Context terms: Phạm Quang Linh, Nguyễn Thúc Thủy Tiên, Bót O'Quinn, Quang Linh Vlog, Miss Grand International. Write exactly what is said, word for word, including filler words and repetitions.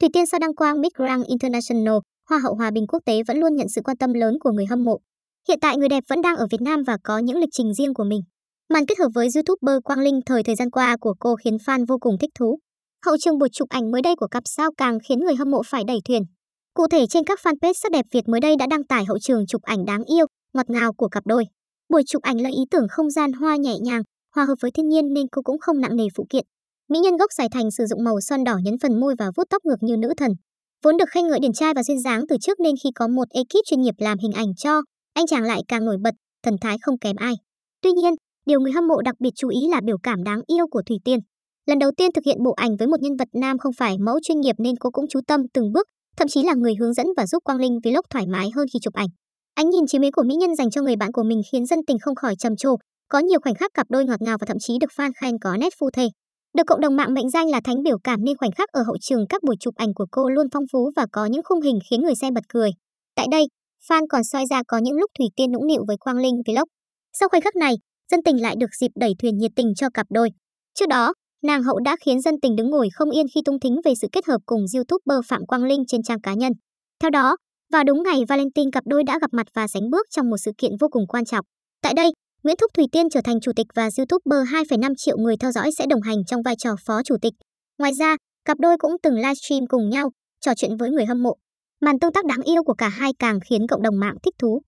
Thủy Tiên sau đăng quang Miss Grand International, Hoa hậu Hòa bình quốc tế vẫn luôn nhận sự quan tâm lớn của người hâm mộ. Hiện tại người đẹp vẫn đang ở Việt Nam và có những lịch trình riêng của mình. Màn kết hợp với YouTuber Quang Linh thời thời gian qua của cô khiến fan vô cùng thích thú. Hậu trường buổi chụp ảnh mới đây của cặp sao càng khiến người hâm mộ phải đẩy thuyền. Cụ thể trên các fanpage sắc đẹp Việt mới đây đã đăng tải hậu trường chụp ảnh đáng yêu, ngọt ngào của cặp đôi. Buổi chụp ảnh lấy ý tưởng không gian hoa nhẹ nhàng, hòa hợp với thiên nhiên nên cô cũng không nặng nề phụ kiện. Mỹ nhân gốc Sài Thành sử dụng màu son đỏ nhấn phần môi và vuốt tóc ngược như nữ thần. Vốn được khen ngợi điển trai và duyên dáng từ trước nên khi có một ekip chuyên nghiệp làm hình ảnh cho, anh chàng lại càng nổi bật, thần thái không kém ai. Tuy nhiên, điều người hâm mộ đặc biệt chú ý là biểu cảm đáng yêu của Thủy Tiên. Lần đầu tiên thực hiện bộ ảnh với một nhân vật nam không phải mẫu chuyên nghiệp nên cô cũng chú tâm từng bước, thậm chí là người hướng dẫn và giúp Quang Linh Vlog thoải mái hơn khi chụp ảnh. Ánh nhìn chiếu mến của mỹ nhân dành cho người bạn của mình khiến dân tình không khỏi trầm trồ. Có nhiều khoảnh khắc cặp đôi ngọt ngào và thậm chí được fan khen có nét phu thê. Được cộng đồng mạng mệnh danh là thánh biểu cảm nên khoảnh khắc ở hậu trường các buổi chụp ảnh của cô luôn phong phú và có những khung hình khiến người xem bật cười. Tại đây, fan còn soi ra có những lúc Thủy Tiên nũng nịu với Quang Linh Vlog. Sau khoảnh khắc này, dân tình lại được dịp đẩy thuyền nhiệt tình cho cặp đôi. Trước đó, nàng hậu đã khiến dân tình đứng ngồi không yên khi tung thính về sự kết hợp cùng YouTuber Phạm Quang Linh trên trang cá nhân. Theo đó, vào đúng ngày Valentine cặp đôi đã gặp mặt và sánh bước trong một sự kiện vô cùng quan trọng. Tại đây, Nguyễn Thúc Thủy Tiên trở thành chủ tịch và YouTuber hai phẩy năm triệu người theo dõi sẽ đồng hành trong vai trò phó chủ tịch. Ngoài ra, cặp đôi cũng từng livestream cùng nhau, trò chuyện với người hâm mộ. Màn tương tác đáng yêu của cả hai càng khiến cộng đồng mạng thích thú.